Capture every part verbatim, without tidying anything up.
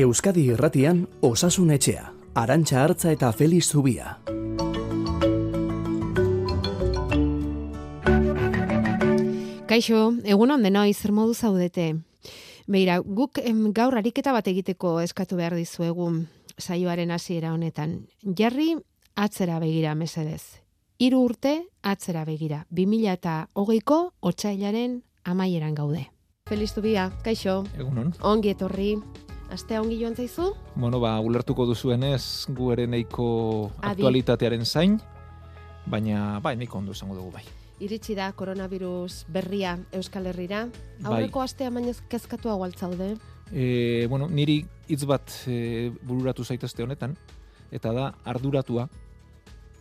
Euskadi Irratian Osasun Etxea, Arantza Artza eta Felix Zubia. Kaixo, egun on denoi, zer modu zaudete? Beira, guk em, gaur ariketa bat egiteko eskatu behar dizuegu saioaren hasiera honetan. Jarri atzera begira mesedez. Hiru urte atzera begira. bi mila hogeiko otsailaren amaieran gaude. Felix Zubia, kaixo. Egunon. Ongi etorri. Astea ongi joan zaizu? Bueno, ba, ulertuko duzuenez gu ere neiko aktualitatearen zain, baina bai, neiko ondo izango dugu bai. Iritsi da coronavirus berria Euskal Herrira. Aurreko bai. Astea baino kezkatua galtzaude. E, bueno, niri hitz bat e, bururatu zaitezte honetan, eta da arduratua.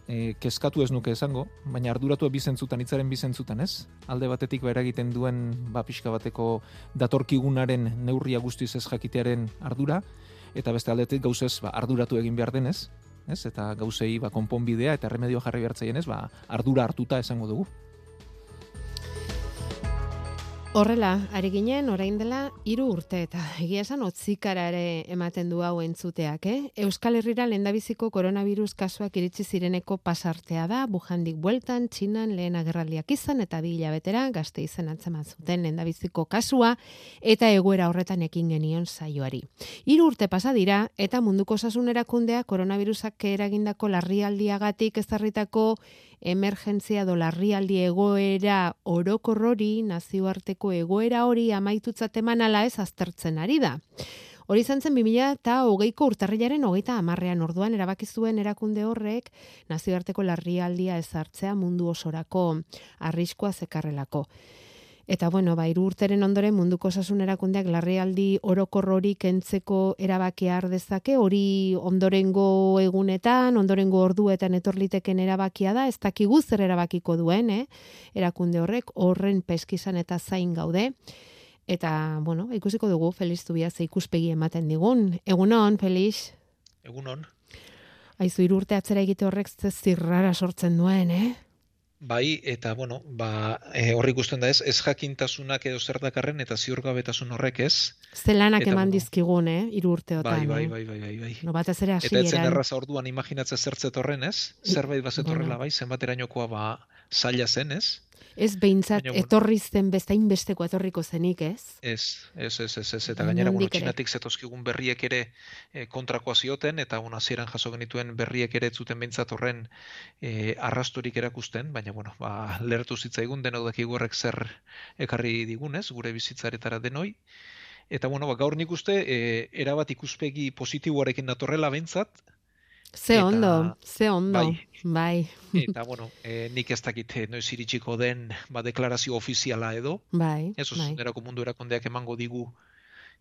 E, kezkatu ez nuke esango, baina arduratua bizentzutan, hitzaren bizentzutan, ez? Alde batetik ba eragiten duen ba pixka bateko datorkigunaren neurria guztiz ez jakitearen ardura, eta beste aldetik gauzez ba arduratu egin behar denez, ez? Eta gauzei ba konponbidea eta remedio jarri behar zaienez, ba ardura hartuta esango dugu. Horrela, ari ginen, orain dela, hiru urte eta egia esan otzikara ere ematen du hau entzuteak, eh? Euskal Herrira lehendabiziko coronavirus kasuak iritsi zireneko pasartea da, Wuhandik bueltan, Txinan lehen agerraldiak izan eta bi hilabetera Gasteizen antzeman zuten lehendabiziko kasua eta egoera horretan ekin genion saioari. Hiru urte pasa dira eta Munduko Osasun Erakundea coronavirusak eragindako larrialdiagatik ezarritako emergentzia do larrialdi egoera orokorrori, nazioarteko egoera hori amaitutzat eman ala ez aztertzen ari da. Hori izan zen bi mila hogeiko urtarrilaren hogeita hamarrean orduan erabaki zuen erakunde horrek nazioarteko larrialdia ezartzea mundu osorako arriskua zekarrelako. Eta bueno, ba, hiru urteren ondoren Munduko Osasun Erakundeak larrialdi orokorrori kentzeko erabakia har dezake, hori ondorengo egunetan, ondorengo orduetan etor liteken erabakia da, ez dakigu zer erabakiko duen, eh? Erakunde horrek horren peskizan eta zain gaude. Eta, bueno, ikusiko dugu, Felix Zubia ze ikuspegi ematen digun. Egunon, Felix? Egunon. Aizu, hiru urte atzera egite horrek zirrara sortzen duen, eh? Bai, eta bueno, ba, e, horri ikusten da ez, ez jakintasunak edo zer dakarren eta ziurgabetasun horrek ez. Zelanak eta, eman bueno, dizkigun, eh, hiru urteotan. Bai, bai, bai, bai, bai, bai. No, batez ere hasieran. Eta etzen erraza orduan imaginatzen zertzetorren ez, zerbait bazetorrela bueno. Bai, zenbaterainokoa ba zaila zen ez. Ez behintzat, bueno, etorri zen bestain besteko etorriko zenik, ez? Ez, ez, ez, ez, ez. Eta gainera, bueno, Txinatik zetozkigun berriek ere e, kontrakoa zioten, eta bueno, hasieran jaso genituen berriek ere etzuten behintzat horren e, arrasturik erakusten, baina, bueno, ba, lertu zitzaigun, denok dakigu horrek zer ekarri digunez, gure bizitzaretara denoi. Eta, bueno, ba, gaur nik uste, e, erabat ikuspegi positiboarekin datorrela behintzat, Ze eta, ondo, ze ondo, bai. bai. Eta, bueno, e, nik ez dakit noiz iritsiko den ba, deklarazio ofiziala edo. Bai, ez bai. Osasun Mundu Erakundeak emango digu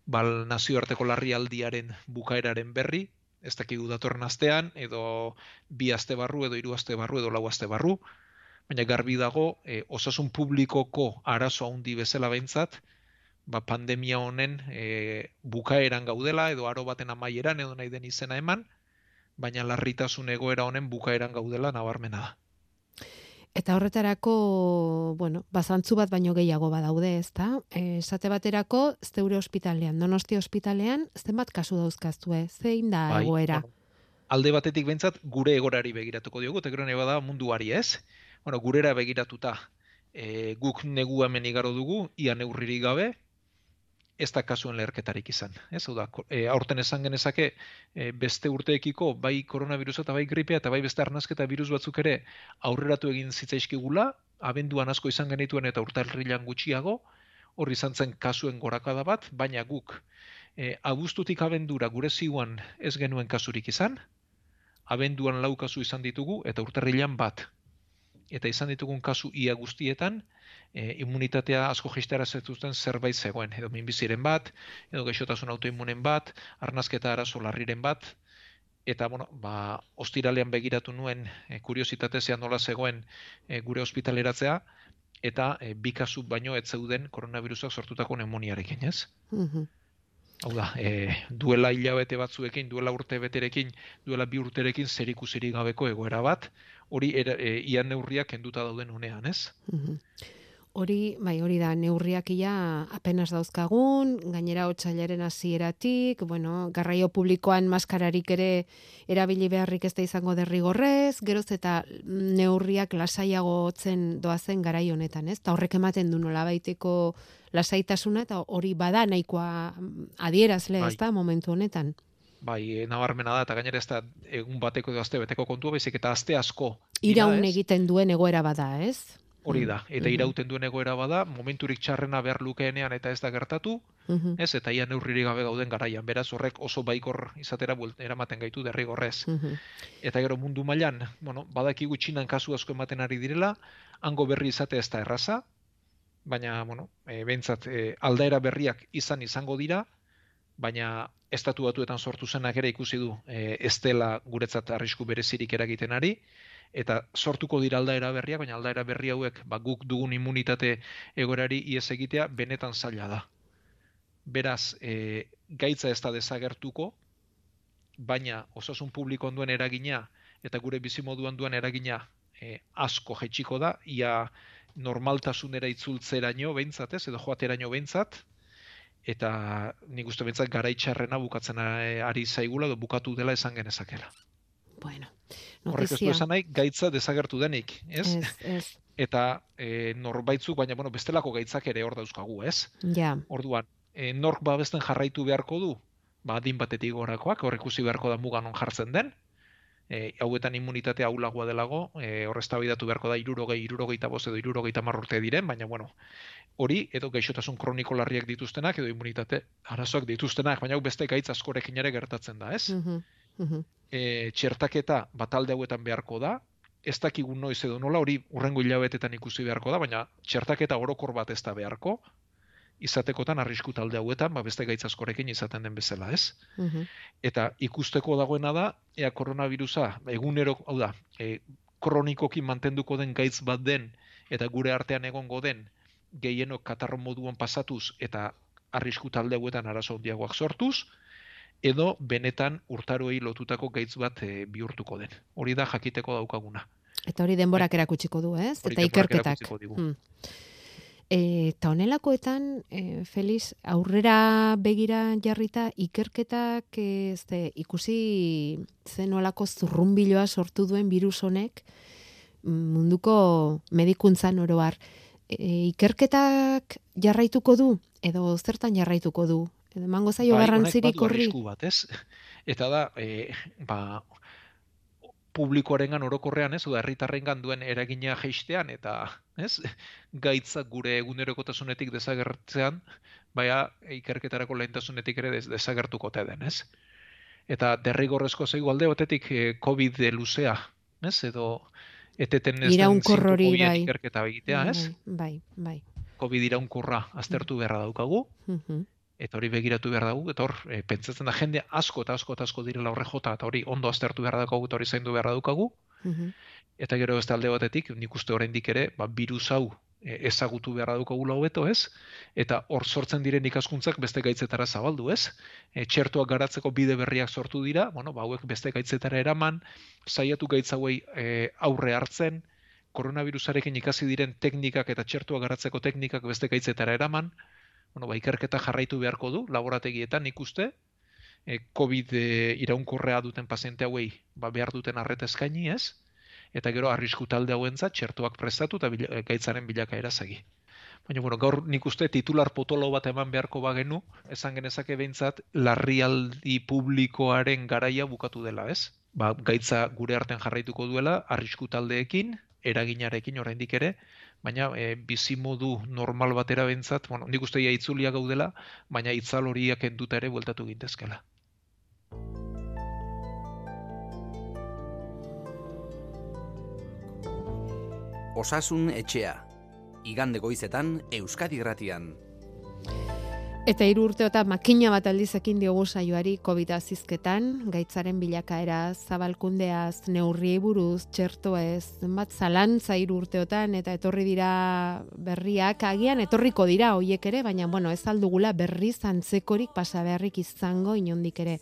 bal nazioarteko larrialdiaren bukaeraren berri. Ez dakigu datorren astean, edo bi aste barru, edo hiru aste barru, edo lau aste barru. Baina garbi dago, e, osasun publikoko arazo handi bezala behintzat, ba, pandemia honen e, bukaeran gaudela, edo aro baten amaieran, edo nahi den izena eman, baina larritasun egoera honen bukaeran gaudela nabarmena da. Eta horretarako, bueno, bazantzu bat baino gehiago badaude, ezta? Esate baterako, zeure ospitalean, Donosti ospitalean, zenbat kasu dauzkazue, zein da bai, egoera? Bueno, alde batetik behintzat, gure egorari begiratuko diogu, eta gero nahi bada munduari ez. Bueno, gurera begiratuta, e, guk negu hemen igaro dugu, ia neurririk gabe, ez da kasuen leherketarik izan. Ez, hau da, e, aurten esan genezake e, beste urteekiko, bai koronavirusa eta bai gripea eta bai beste arnazketa virus batzuk ere aurreratu egin zitzaizkigula, abenduan asko izan genituen eta urtarrilan gutxiago, hor izan zen kasuen gorakada bat, baina guk e, abuztutik abendura gure ziguan ez genuen kasurik izan, abenduan lau kasu izan ditugu eta urtarrilan bat. Eta izan ditugun kasu ia guztietan, e, immunitatea asko jaistera zetuzten zerbait zegoen. Edo minbiziren bat, edo gaixotasun autoimmunen bat, arnazketa arazo larriren bat. Eta, bueno, ba, ostiralean begiratu nuen e, kuriositatea nola zegoen e, gure ospitaleratzea, eta e, bi kasu baino ez zeuden koronavirusak sortutako pneumoniarekin, ez? Mm-hmm. Hau da, e, duela hilabete batzuekin, duela urte beterekin, duela bi urterekin zerikusirik gabeko egoera bat, hori er, e, ian neurriak kenduta dauden unean, ez? Mm-hmm. hori, bai, hori da, neurriak ia apenas dauzkagun, gainera otsailaren hasieratik, bueno, garraio publikoan maskararik ere erabili beharrik ez da izango derrigorrez, geroz eta neurriak lasaiagotzen doazen garai honetan, ez? Ta horrek ematen du nolabaiteko lasaitasuna eta hori bada nahikoa adierazle, bai, ez da, momentu honetan. Bai, nabarmena da, eta gainera ez da egun bateko edo aste beteko kontua, baizik eta aste asko. Iraun egiten duen egoera bada, ez? Hori da, eta mm-hmm. irauten duen egoera bada, momenturik txarrena behar lukeenean eta ez da gertatu, mm-hmm. ez, eta ia neurririk gabe gauden garaian, beraz horrek oso baikor izatera eramaten gaitu derrigorrez. Mm-hmm. Eta gero mundu mailan, bueno, badakigu Txinan kasu asko ematen ari direla, hango berri izate ez da erraza, baina, bueno, e, behintzat e, aldaera berriak izan izango dira, baina estatu batuetan sortu zenak ere ikusi du e, ez dela guretzat arrisku berezirik eragiten ari, eta sortuko dira aldaera berriak, baina aldaera berri hauek ba, guk dugun immunitate egorari ies egitea benetan zaila da. Beraz, e, gaitza ez da dezagertuko, baina osasun publikoan duen eragina eta gure bizimoduan duen eragina e, asko jaitsiko da, ia normaltasunera itzultzeraino behintzat, ez, edo joateraino behintzat, eta nik uste behintzat garaitxarrena bukatzen ari zaigula edo bukatu dela esan genezakela. Bueno, notizia. Horrek ez du esan nahi, gaitza dezagertu denik, ez? Ez, ez. Eta e, norbaitzuk, baina bueno, bestelako gaitzak ere hor dauzkagu, ez? Ja. Orduan, e, nork babesten jarraitu beharko du? Ba, adin batetik gorakoak, hor ikusi beharko da muga non jartzen den. E, hauetan immunitatea ahulagoa delago, e, hor eztabaidatu beharko da hirurogei, hirurogeita bost edo hirurogeita hamar urte diren, baina bueno, hori edo gaixotasun kroniko larriak dituztenak edo immunitate arazoak dituztenak, baina beste gaitz askorekin ere gertatzen da, ez? Mhm. Mm-hmm. E, txertaketa bat alde hauetan beharko da, ez dakigu noiz edo nola, hori urrengo hilabetetan ikusi beharko da, baina txertaketa orokor bat ez da beharko, izatekotan arrisku talde hauetan, ba beste gaitz askorekin izaten den bezala, ez? Mm-hmm. Eta ikusteko dagoena da, ea koronavirusa, egunero, hau da, e, kronikoki mantenduko den gaitz bat den, eta gure artean egongo den, gehienok katarro moduan pasatuz, eta arrisku talde hauetan arazo handiagoak sortuz, edo benetan urtaroei lotutako gaitz bat e, bihurtuko den. Hori da jakiteko daukaguna. Eta hori denborak erakutsiko du, ez? Hori eta ikerketak. Hmm. Eta honelakoetan, e, Felix, aurrera begira jarrita ikerketak ez de, ikusi zen olako zurrunbiloa sortu duen virus honek munduko medikuntzan oroar. E, ikerketak jarraituko du edo zertan jarraituko du? Emango zaio bai, garrantzirik horri. Arrisku bat, ez? Eta da, e, ba, publikoarengan orokorrean, ez? Oda, herritarrengan duen eragina jaistean, eta, ez? Gaitzak gure egunerokotasunetik dezagertzean, baina ikerketarako lehentasunetik ere dezagertuko te den, ez? Eta derrigorrezko zaigu alde batetik e, COVID luzea, ez? Edo eteten ez den zintuko bian ikerketa egitea, ez? Bai, bai. COVID iraunkorra aztertu beharra daukagu, mm-hmm. Eta hori begiratu behar dugu, eta hor, e, pentsatzen da jende asko eta asko eta asko direla horre jota, eta hori ondo aztertu behar dugu, eta hori zaindu behar dugu. Mm-hmm. Eta gero beste alde batetik, nik uste oraindik ere, ba, virus hau e, ezagutu behar dugu hobeto, ez? Eta hor sortzen diren ikaskuntzak beste gaitzetara zabaldu, ez? E, txertuak garatzeko bide berriak sortu dira, bueno, ba, hauek beste gaitzetara eraman, saiatu gaitz hauei e, aurre hartzen, koronavirusarekin ikasi diren teknikak eta txertuak garatzeko teknikak beste gaitzetara eraman, bueno, ba, ikerketa jarraitu beharko du, laborategietan ikuste, e, COVID e, iraunkorrea duten paziente hauei ba, behar duten arreta eskaini, ez? Eta gero arrisku talde hauentzat txertuak prestatu eta bila, gaitzaren bilakaera segi. Baina, bueno, gaur nik uste titular potolo bat eman beharko bagenu, esan genezake behintzat, larrialdi publikoaren garaia bukatu dela, ez? Ba, gaitza gure artean jarraituko duela, arrisku taldeekin, eraginarekin oraindik ere, baina e, bizimodu normal batera bentzat, bueno, nik uste ia itzulia gaudela, baina itzal horiak enduta ere bueltatu gintezkela. Osasun etxea, igande goizetan Euskadi Irratian. Eta hiru urteotan makina bat aldizekin diogu saioari COVID azizketan, gaitzaren bilakaera, zabalkundeaz, neurriei buruz, txertoez, zenbat zalantza hiru urteotan eta etorri dira berriak, agian etorriko dira hoiek ere, baina bueno, ez aldugula berriz antzekorik pasa beharrik izango inondik ere.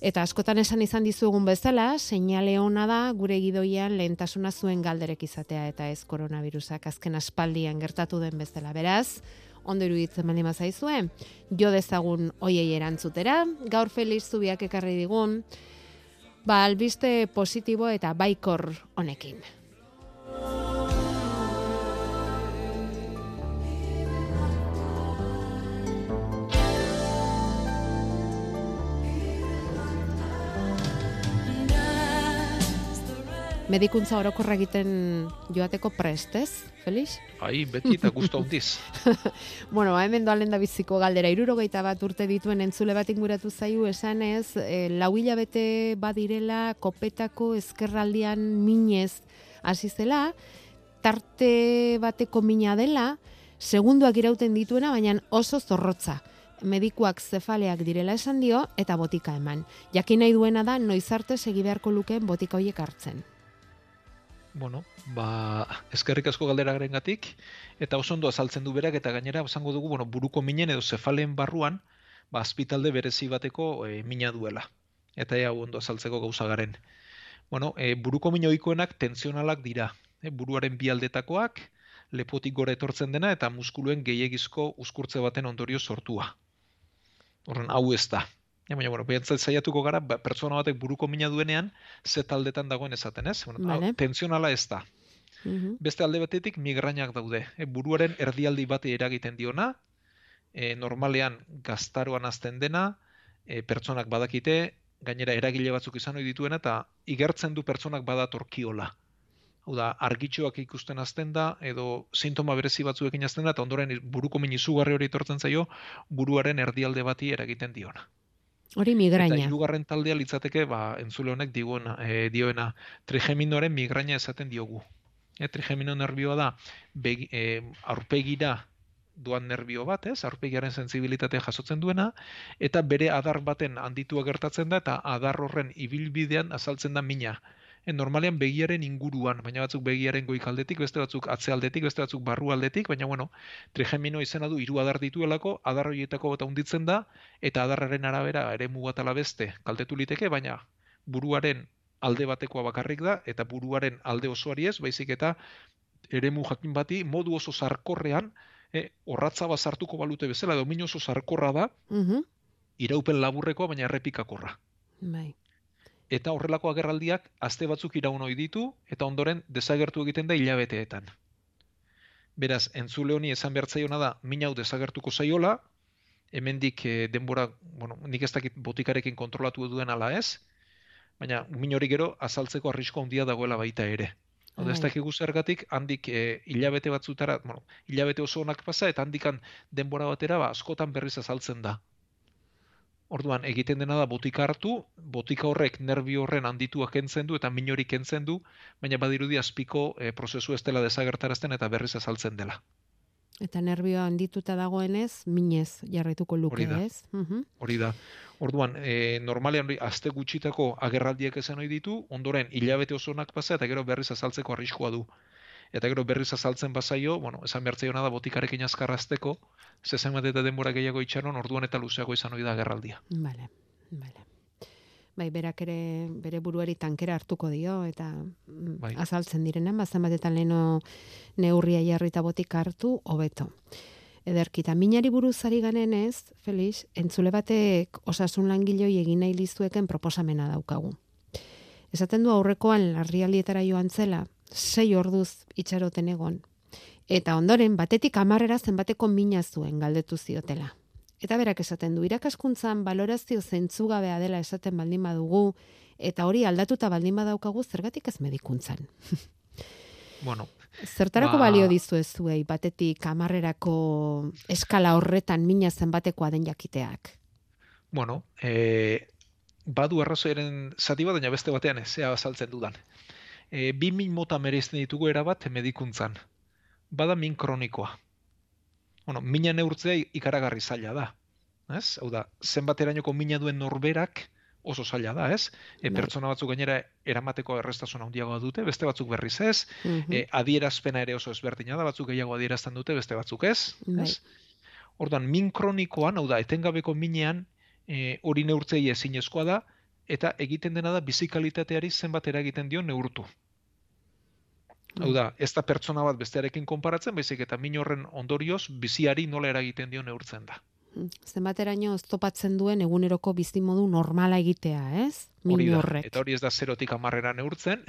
Eta askotan esan izan dizugun bezala, seinale ona da gure gidoian lehentasuna zuen galderek izatea eta ez koronavirusak azken aspaldian gertatu den bezala. Beraz, ondo iruditzen baldin bazaizue, jo dezagun hoiei erantzutera. Gaur Felix Zubiak ekarri digun, ba albiste positibo eta baikor honekin. Medikuntza orokorra egiten joateko prestez, Felix? Ai, beti eta gustu handiz. Bueno, hemen doan lehendabiziko galdera. Hirurogeita bat urte dituen entzule bat inguratu zaigu esanez, eh, lau hilabete badirela Kopetako ezkerraldean minez hasi zela, tarte bateko mina dela, segunduak irauten dituena, baina oso zorrotza. Medikuak zefaleak direla esan dio eta botika eman. Jakin nahi duena da noiz arte segi beharko lukeen botika horiek hartzen. Bueno, ba, eskerrik asko galderarengatik eta oso ondo azaltzen du berak, eta gainera esango dugu, bueno, buruko minen edo zefaleen barruan, ba azpitalde berezi bateko e, mina duela. Eta ea ondo azaltzeko gauza garen. Bueno, e, buruko min ohikoenak tensionalak dira, e, buruaren bi aldetakoak, lepotik gora etortzen dena eta muskuluen gehiegizko uzkurtze baten ondorio sortua. Horren hau ez da. Ja, baina, bueno, behantzat zaiatuko gara, ba, pertsona batek buruko mina duenean, ze taldetan dagoen esaten, ez? Bueno, vale. Tensionala ez da. Uh-huh. Beste alde batetik migrainak daude. E, buruaren erdialdi bate eragiten diona, e, normalean gaztaroan azten dena, e, pertsonak badakite, gainera eragile batzuk izan ohi dituena, eta igertzen du pertsonak badatorkiola. Hau da, argitxoak ikusten azten da, edo sintoma berezi batzuekin azten da, eta ondoren buruko min izugarri hori etortzen zaio, buruaren erdialde bati eragiten diona. Hori migraina. Eta hirugarren taldea litzateke, ba, entzule honek digona, e, dioena, trigeminoaren migraina esaten diogu. E, trigemino nervioa da, begi, e, aurpegira duan nervio bat, ez? Aurpegiaren sensibilitatea jasotzen duena, eta bere adar baten handitua gertatzen da, eta adar horren ibilbidean azaltzen da mina. E, normalean begiaren inguruan, baina batzuk begiaren goikaldetik, beste batzuk atzealdetik, beste batzuk barrualdetik, baina bueno, trigemino izena du hiru adar dituelako, adar horietako bat hunditzen da eta adarraren arabera eremu bat ala beste kaltetu liteke, baina buruaren alde batekoa bakarrik da eta buruaren alde osoari ez, baizik eta eremu jakin bati modu oso sarkorrean, eh, orratza bat sartuko balute bezala, domin oso sarkorra da, mm-hmm. Iraupen laburrekoa baina errepikakorra. Bai. Eta horrelako agerraldiak aste batzuk iraun ohi ditu eta ondoren desagertu egiten da hilabeteetan. Beraz, entzule honi esan bertzaiona da min hau desagertuko zaiola, hemendik e, denbora, bueno, nik ez dakit botikarekin kontrolatu duen ala ez, baina min hori gero azaltzeko arrisko handia dagoela baita ere. Hau ez dakigu zergatik handik e, hilabete batzutara, bueno, hilabete oso onak pasa eta handikan denbora batera ba askotan berriz azaltzen da. Orduan, egiten dena da botika hartu, botika horrek nervio horren handitua kentzen du eta min hori kentzen du, baina badirudi azpiko e, prozesu ez dela desagertarazten eta berriz azaltzen dela. Eta nervioa handituta dagoenez, minez jarraituko luke, ez? Uhum. Hori da. Orduan, e, normalean aste gutxitako agerraldiak esan ohi ditu, ondoren hilabete oso onak pasa eta gero berriz azaltzeko arriskua du. Eta gero berriz azaltzen bazaio, bueno, esan bertzaiona da botikarekin azkarrazteko, zezen bat eta denbora gehiago itxaron, orduan eta luzeago izan ohi da gerraldia. Vale, vale. Bai, berak ere bere buruari tankera hartuko dio, eta bai. Azaltzen direnan, bazan batetan leheno neurria jarri eta botik hartu, hobeto. Ederkita, minari buruz ari ganen ez, Felix, entzule batek osasun langiloi egin nahi lizueken proposamena daukagu. Esaten du aurrekoan larrialdietara joan zela, sei orduz itxaroten egon. Eta ondoren, batetik hamarrera zenbateko mina zuen galdetu ziotela. Eta berak esaten du, irakaskuntzan balorazio zentzugabea dela esaten baldin badugu, eta hori aldatuta baldin badaukagu zergatik ez medikuntzan. Bueno, zertarako ba... balio dizu ezuei, batetik hamarrerako eskala horretan mina zenbatekoa den jakiteak? Bueno, eh, badu arrazoiaren zati bat, baina beste batean ez, ea azaltzen dudan. E, bi min mota merezten ditugu erabat medikuntzan. Bada min kronikoa. Bueno, mina neurtzea ikaragarri zaila da. Ez? Hau da, zenbaterainoko mina duen norberak oso zaila da, ez? E, pertsona batzuk gainera eramateko errestasun handiagoa dute, beste batzuk berriz ez. Mm-hmm. E, adierazpena ere oso ezberdina da, batzuk gehiago adierazten dute, beste batzuk ez. ez? Orduan, min kronikoan, hau da, etengabeko minean e, hori neurtzei ezinezkoa da, eta egiten dena da bizi kalitateari zenbat eragiten dio neurtu. Hau da, ez da pertsona bat bestearekin konparatzen, baizik eta min horren ondorioz biziari nola eragiten dio neurtzen da. Zenbateraino oztopatzen duen eguneroko bizimodu normala egitea, ez? Min horrek. Eta hori ez da zerotik hamarrera neurtzen,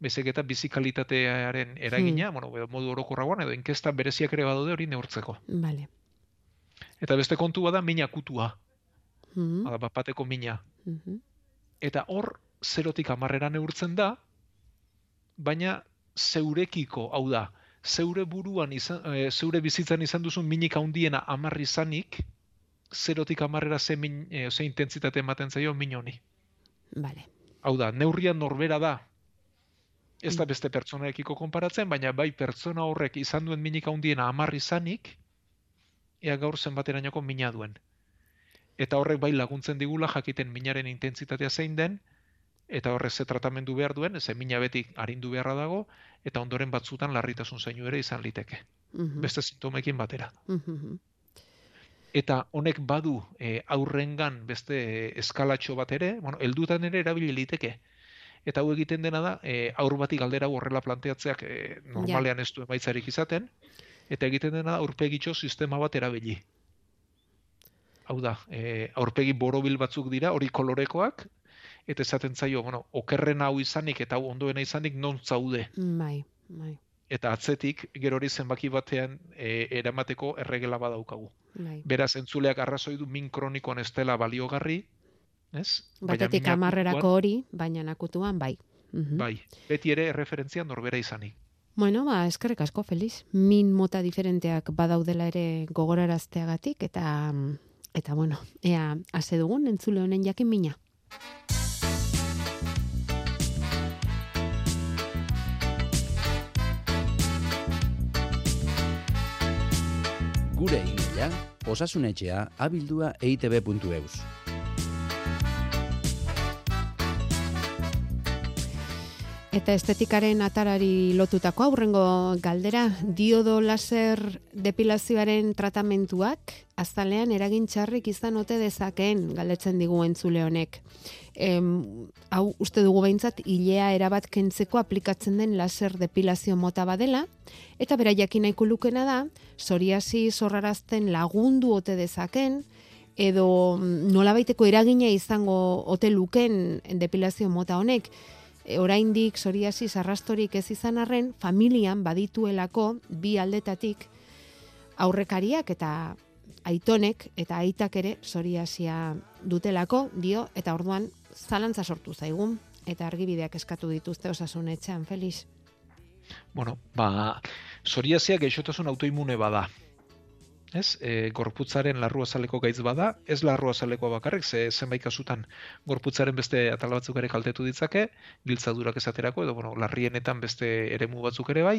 baizik eta bizi kalitatearen eragina, hmm. bueno, modu orokorragoan edo inkesta bereziak ere badaude hori neurtzeko. Vale. Eta beste kontua da min akutua. Hmm. Bada, bateko mina. Hmm. Eta hor zerotik hamarrera neurtzen da, baina zeurekiko, hau da, zeure buruan izan, e, zeure bizitzan izan duzun minik handiena hamar izanik, zerotik hamarrera ze, min, e, ze intentsitate ematen zaio min honi. Vale. Hau da, neurria norbera da. Ez da beste pertsonarekiko konparatzen, baina bai pertsona horrek izan duen minik handiena hamar izanik, ea gaur zenbaterainoko mina duen. Eta horrek bai laguntzen digula jakiten minaren intentsitatea zein den, eta horrez ze tratamendu behar duen, ze mina betik arindu beharra dago, eta ondoren batzutan larritasun zeinu ere izan liteke. Mm-hmm. Beste sintomekin batera. Mm-hmm. Eta honek badu e, aurrengan beste eskalatxo bat ere, bueno, heldutan ere erabili liteke. Eta hau egiten dena da, e, aur bati galdera horrela planteatzeak e, normalean ez duen baitzarik izaten, eta egiten dena da aurpegitxo sistema bat erabili. Hau da, e, aurpegi borobil batzuk dira, hori kolorekoak, eta esaten zaio, bueno, okerren hau izanik eta hau ondoena izanik non zaude. Bai, bai. Eta atzetik, gero hori zenbaki batean e, eramateko erregela badaukagu. Bai. Beraz, entzuleak arrazoi du min kronikoan ez dela baliogarri, ez? Batetik hamarrerako hori, baina nakutuan bai. Uhum. Bai, beti ere erreferentzia norbera izanik. Bueno, ba, eskerrik asko, Felix. Min mota diferenteak badaudela ere gogorarazteagatik, eta, eta bueno, ea, hase dugun entzule honen jakin mina. Gure emaila osasunetxea abildua E I T B puntu eus. Eta estetikaren atarari lotutako aurrengo galdera, diodo laser depilazioaren tratamentuak azalean eragin txarrik izan ote dezakeen galdetzen digu entzule honek. Em, hau uste dugu beintzat ilea erabat kentzeko aplikatzen den laser depilazio mota badela eta bera jakin nahiko lukena da psoriasis horrarazten lagundu ote dezakeen edo nolabaiteko eragina izango ote lukeen depilazio mota honek. Oraindik psoriasis arrastorik ez izan arren, familian badituelako bi aldetatik aurrekariak eta aitonek eta aitak ere psoriasia dutelako dio eta orduan zalantza sortu zaigun eta argibideak eskatu dituzte osasun etxean, Felix. Bueno, ba psoriasia gaixotasun autoimmune bada. Ez, e, gorputzaren larruazaleko gaitz bada, ez larruazaleko bakarrik, ze zenbait kasutan gorputzaren beste atala batzuk ere kaltetu ditzake, giltzadurak esaterako, edo bueno, larrienetan beste eremu batzuk ere bai,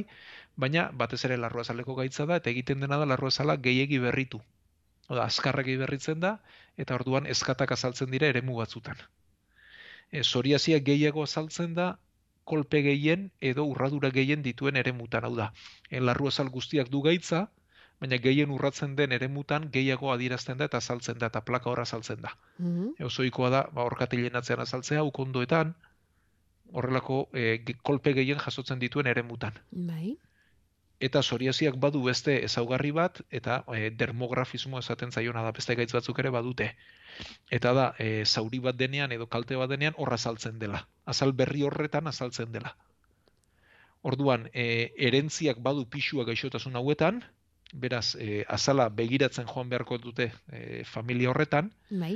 baina batez ere larruazaleko gaitza da, eta egiten dena da larruazala gehiegi berritu. Oda, azkarregi berritzen da, eta orduan ezkatak azaltzen dira eremu batzutan. E, psoriasia gehiago azaltzen da, kolpe gehien edo urradura gehien dituen eremutan, hau da. E, larruazal guztiak du gaitza, baina gehien urratzen den eremutan gehiago adierazten da eta azaltzen da, eta plaka hor azaltzen da. Mm-hmm. Eusoikoa da, ba, orkatilen atzean azaltzea, ukondoetan, horrelako e, kolpe gehien jasotzen dituen eremutan. Bai. Eta psoriasiak badu beste ezaugarri bat, eta e, dermografismo esaten zaiona da, beste gaitz batzuk ere badute. Eta da, e, zauri bat denean edo kalte bat denean hor azaltzen dela. Azal berri horretan azaltzen dela. Orduan, e, erentziak badu pixua gaixotasun hauetan, beraz, eh, azala begiratzen joan beharko dute eh, familia horretan. Bai.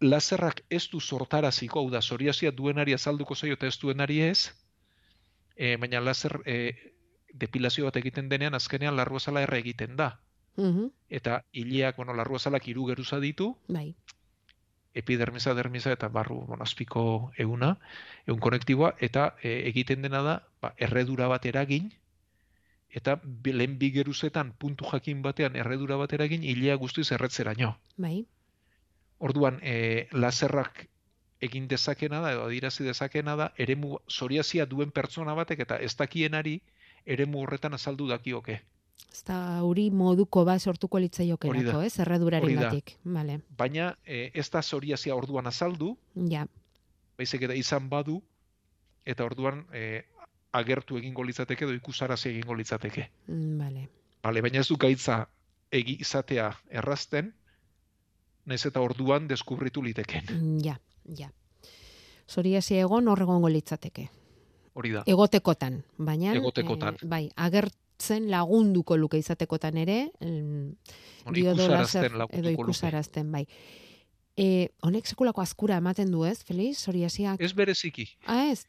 Lazerrak ez du sortaraziko, hau da, psoriasia duenari azalduko zaio eta ez duenari ez, eh, baina lazer eh, depilazio bat egiten denean, azkenean larruazala erre egiten da. Uh-huh. Eta hileak, bueno, larruazalak hiru geruza ditu, bai. Epidermisa, dermisa eta barru, bueno, azpiko euna, eun konektiboa, eta eh, egiten dena da, ba, erredura bat eragin, eta lehen bi geruzetan puntu jakin batean erredura bateragin ilea guztiz erretzeraino. Bai. Orduan, e, lazerrak egin dezakena da, edo adirazi dezakena da, eremu psoriasia duen pertsona batek eta ez dakienari eremu horretan azaldu dakioke. Eta hori moduko bat sortuko litzaiokelako, ez? Erraduraren batik. Vale. Baina e, ez da psoriasia orduan azaldu, ja. Baizik eta izan badu, eta orduan e, agertu egingo litzateke edo ikusarazi egingo litzateke. Vale. Vale, baina ez du gaitza egi izatea errazten, nahiz eta orduan deskubritu liteken. Ja, ja. Psoriasia egon hor egongo litzateke. Hori da. Egotekotan, baina egotekotan. E, bai, agert zen lagunduko luke izatekotan ere, diodorazten edo ikusarazten, bai. E, honek sekulako azkura ematen du, ez, Felix? Psoriasiak. Ez bereziki. Ah, ez.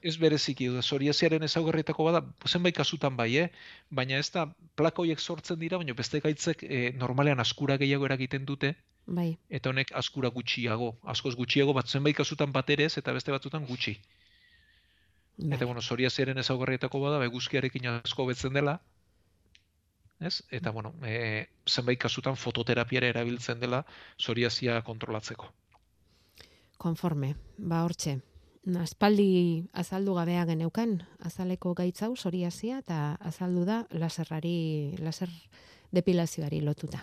Ez bereziki, psoriasiaren ezaugarrietako bada, zenbait kasutan bai, eh? Baina ez da plaka horiek sortzen dira, baina beste gaitzek e, normalean azkura gehiago eragiten dute. Bai. Eta honek azkura gutxiago, askoz gutxiago, bat zenbait kasutan bat ere ez eta beste batzutan gutxi. Bai. Eta, bueno, psoriasiaren ezaugarrietako bada, eguzkiarekin asko betzen dela, ez? Eta, bueno, e, zenbait kasutan fototerapiara erabiltzen dela psoriasia kontrolatzeko. Konforme, ba hortxe. Aspaldi azaldu gabea geneukan, azaleko gaitzau psoriasia eta azaldu da laserrari, laser depilazioari lotuta.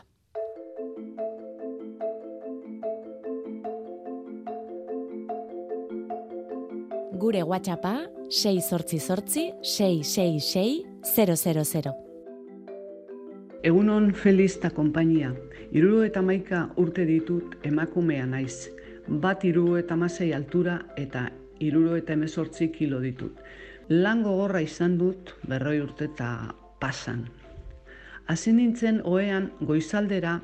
Gure WhatsAppa sei zortzi zortzi sei sei sei zero zero zero. Egunon Felix ta konpainia. hirurogeita hamaika urte ditut emakumea naiz. Bat hirurogeita hamasei altura eta hirurogeita hemezortzi kilo ditut. Lan gogorra izan dut berroi urte eta pasan. Hasi nintzen ohean goizaldera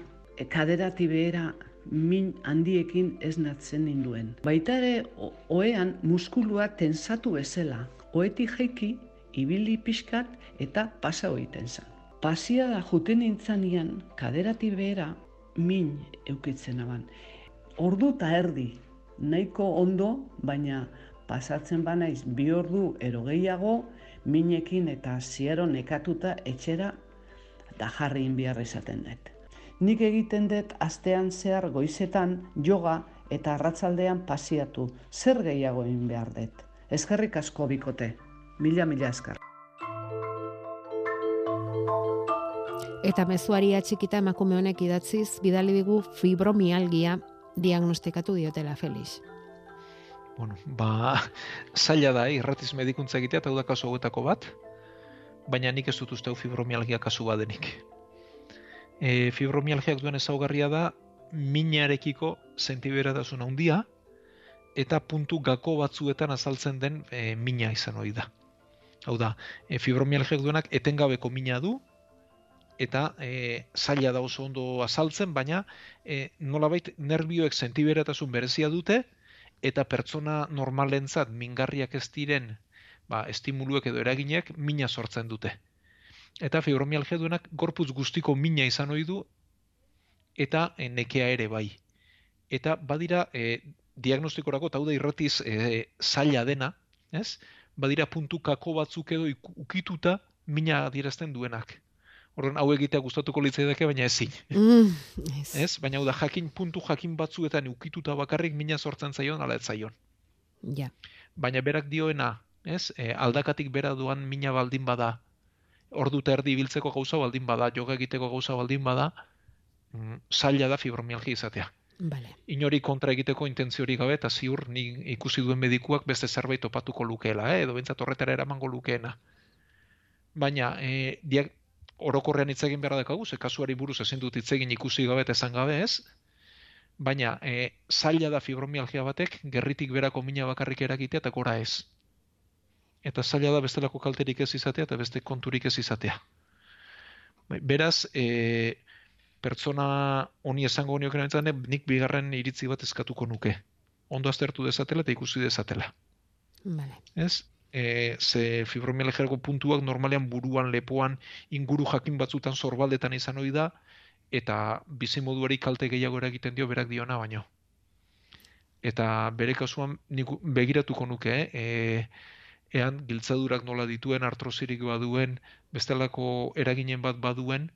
kaderati behera min handiekin ez natzen ninduen. Baita ere, ohean muskulua tensatu bezala, ohetik jaiki, ibili pixkat eta pasa egiten zen. Pasia da juten nintzanean, kaderati behera min eukitzen aban. Ordu eta erdi, nahiko ondo, baina pasatzen banaiz bi ordu ero gehiago, minekin eta ziero nekatuta etxera eta jarri inbiar izaten dut. Nik egiten dut astean zehar goizetan joga eta arratzaldean pasiatu. Zer gehiago egin behar dut. Eskerrik asko bikote. Mila mila esker. Eta mezuari atxikita emakume honek idatziz bidali digu fibromialgia diagnostikatu diotela, Felix. Bueno, ba, zaila da, irratiz medikuntza egitea eta hau da kasu hauetako bat, baina nik ez dut uste hau fibromialgia kasu badenik. E, fibromialgiak duen ezaugarria da minarekiko sentiberatasun handia eta puntu gako batzuetan azaltzen den e, mina izan hori da. Hau da, e, fibromialgiak duenak etengabeko mina du eta e, zaila da oso ondo azaltzen, baina e, nolabait nerbioek sentiberatasun berezia dute eta pertsona normalentzat mingarriak ez diren ba, estimuluek edo eraginek mina sortzen dute. Eta fibromialgia duenak gorputz guztiko mina izan ohi du eta e, nekea ere bai. Eta badira e, diagnostikorako eta hau da irratiz e, zaila dena, ez? Badira puntukako batzuk edo ukituta mina adierazten duenak. Horren hau egitea gustatuko litzaidake baina ezin. Mm, ez. Ez? Baina hau da jakin puntu jakin batzuetan ukituta bakarrik mina sortzen zaion ala ez zaion. Ja. Baina berak dioena, ez? E, aldakatik bera doan mina baldin bada. Ordu eta erdi ibiltzeko gauza baldin bada, joga egiteko gauza baldin bada, mm, zaila da fibromialgia izatea. Vale. Inori kontra egiteko intentziorik gabe eta ziur ni ikusi duen medikuak beste zerbait topatuko lukeela, eh? Edo bentsat horretara eramango lukeena. Baina, e, diak, orokorrean hitz egin behar dakagu, ze kasuari buruz ezin dut hitz egin ikusi gabe eta esan gabe, ez? Baina, e, zaila da fibromialgia batek, gerritik berako mina bakarrik erakitea eta gora ez. Eta zaila da bestelako kalterik ez izatea eta beste konturik ez izatea. Beraz, e, pertsona honi esango honiok erantzane, nik bigarren iritzi bat eskatuko nuke. Ondo aztertu dezatela eta ikusi dezatela. Vale. Ez? E, ze fibromialgiako puntuak normalean buruan, lepoan, inguru jakin batzutan sorbaldetan izan ohi da, eta bizimoduari kalte gehiago eragiten dio berak diona baino. Eta bere kasuan nik begiratuko nuke, eh? E, ean giltzadurak nola dituen, artrosirik baduen, bestelako eraginen bat baduen,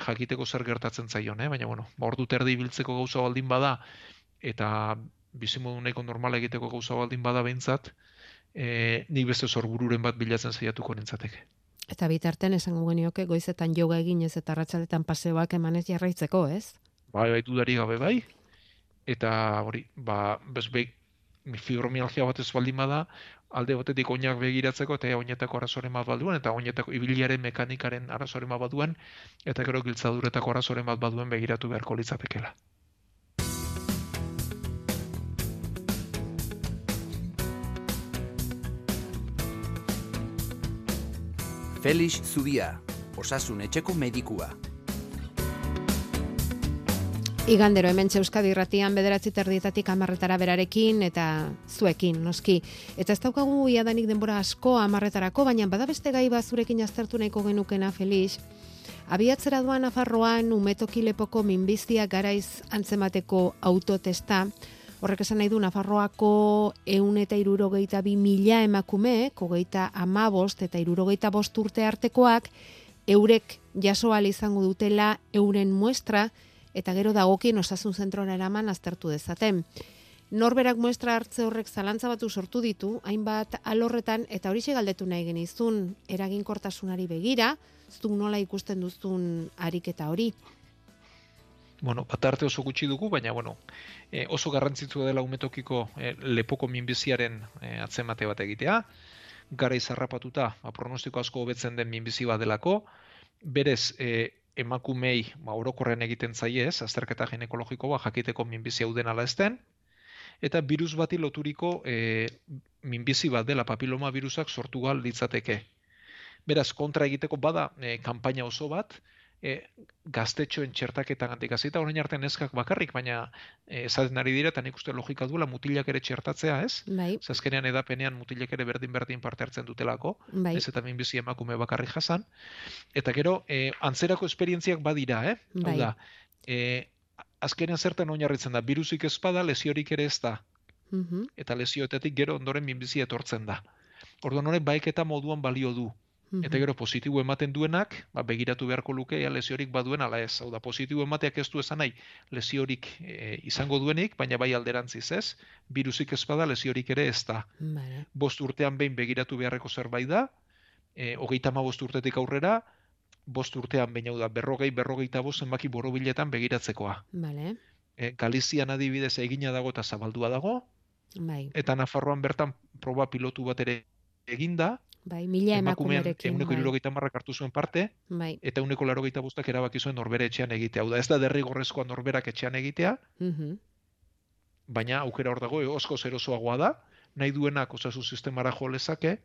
jakiteko zer gertatzen zaion, eh? Baina, bueno, ordu terdi ibiltzeko gauza baldin bada, eta bizimodu nahiko normala egiteko gauza baldin bada behintzat, eh, nik beste sorbururen bat bilatzen saiatuko nintzateke. Eta bitartean esango genioke goizetan yoga eginez eta arratsaletan paseoak emanez jarraitzeko, ez? Bai, bai, dudari gabe bai. Eta hori, ba, bezbeik fibromialgia bat ez baldin bada, alde botetik oinak begiratzeko eta oinetako arazoren bat baduan, eta oinetako ibiliaren mekanikaren arazoren bat baduan, eta gero giltzaduretako arazoren bat baduen begiratu beharko litzatekela. Felix Zubia, osasun etxeko medikua. Igandero hemen Euskadi Irratian bederatzi terdietatik hamarretara berarekin eta zuekin, noski. Eta ez daukagu iadanik denbora asko hamarretarako, baina bada beste gai bat zurekin aztertu nahiko genukena, Felix. Abiatzera doan Nafarroan umetokilepoko minbizia garaiz antzemateko autotesta. Horrek esan nahi du, Nafarroako ehun eta hirurogeita bi mila emakumeek, hogeita hamabost eta hirurogeita bost urte artekoak, eurek jaso ahal izango dutela euren muestra, eta gero dagokien osasun zentrora eraman aztertu dezaten. Norberak muestra hartze horrek zalantza batu sortu ditu, hainbat alorretan, eta horixe galdetu nahi genizun, eraginkortasunari begira, zuk nola ikusten duzun ariketa hori. Bueno, bat arte oso gutxi dugu, baina bueno, eh, oso garrantzitsua dela umetokiko eh, lepoko minbiziaren eh, atzemate bat egitea. Gara izarrapatuta, ba, pronostiko asko hobetzen den minbizi bat delako. Berez, eh, emakumei ba, orokorren egiten zaie ez, azterketa ginekologiko ba, jakiteko minbizi hau den ala ez den. Eta virus bati loturiko eh, minbizi bat dela papiloma virusak sortu gal litzateke. Beraz, kontra egiteko bada eh, kanpaina oso bat, E, gaztetxoen txertaketan antik azita, orain arte neskak bakarrik, baina e, esaten ari dira, eta nik uste logika duela mutilak ere txertatzea, ez? Bai. Zazkenean edapenean mutilak ere berdin-berdin parte hartzen dutelako, bai. Ez eta minbizi emakume bakarrik jasan. Eta gero, e, antzerako esperientziak badira, eh? Bai. Hau da, e, azkenean zertan oinarritzen da, birusik ezpada, lesiorik ere ez da. Mm-hmm. Eta lesioetatik gero ondoren minbizi etortzen da. Orduan horrek baiketa moduan balio du. Eta gero positibo ematen duenak, ba, begiratu beharko luke ea lesiorik baduen ala ez. Hau da, positibo emateak ez du esan nahi lesiorik e, izango duenik, baina bai alderantziz ez, birusik ez bada lesiorik ere ez da. Bale. Bost urtean behin begiratu beharreko zerbait da, e, hogeita hamabost urtetik aurrera, bost urtean behin hau da, berrogei, berrogeita bost zenbaki borobiletan begiratzekoa. Bale. E, Galizian adibidez egina dago eta zabaldua dago, bai. Eta Nafarroan bertan proba pilotu bat ere eginda, bai, mila emakumearekin. Eguneko hirurogeita hamarrak hartu zuen parte, bai. Eta eguneko laurogeita bostak erabaki zuen norbere etxean egitea. Hau da, ez da derrigorrezkoa norberak etxean egitea, mm-hmm. Baina aukera hor dago, oskoz erosoagoa da, nahi duenak osasun sistemara jo lezake,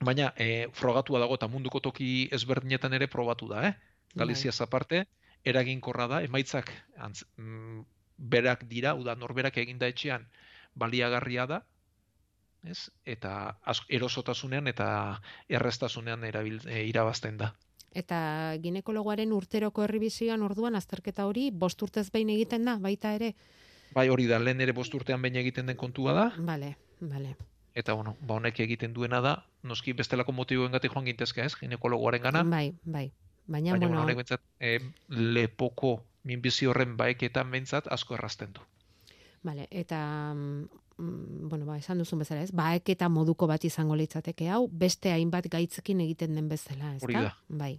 baina e, frogatua dago eta munduko toki ezberdinetan ere probatu da. Eh? Galiziaz aparte, eraginkorra da, emaitzak antz, m, berak dira, hau da, norberak eginda etxean baliagarria da, ez? Eta erosotasunean eta erreztasunean erabil, e, irabazten da. Eta ginekologoaren urteroko errebisioan orduan azterketa hori bost urtez behin egiten da, baita ere? Bai, hori da, lehen ere bost urtean behin egiten den kontua da. Bale, bale. Eta, bueno, ba, honek egiten duena da, noski bestelako motiboengatik joan gintezka, ez? Ginekologoaren gana. Bai, bai. Baina, baina bueno, honek bentsat, e, lepoko minbizi horren baeketan bentsat asko errazten du. Bale, eta... bueno, ba, esan duzun bezala, ez? Baeketa moduko bat izango litzateke hau, beste hainbat gaitzekin egiten den bezala, ez da? Bai.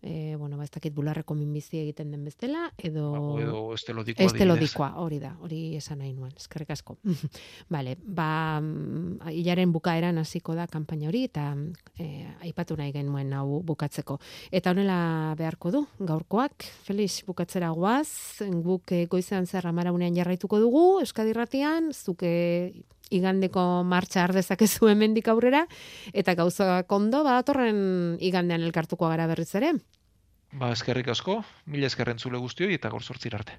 E, bueno, ba, ez dakit bularreko minbizi egiten den bezala, edo... Ba, edo estelodikoa. Estelodikoa, hori da, hori esan nahi nuen, eskerrik asko. Bale, ba, hilaren bukaeran hasiko da kanpaina hori, eta e, aipatu nahi genuen hau bukatzeko. Eta honela beharko du, gaurkoak, Felix, bukatzera guaz, guk e, goizean zer amaraunean jarraituko dugu, Euskadi Irratian, zuke... igandeko martxa ardezakezu hemendik aurrera, eta gauzak ondo badatorren igandean elkartuko gara berriz ere. Ba, eskerrik asko, mila eskerren zule guztioi eta gaur sortzira arte.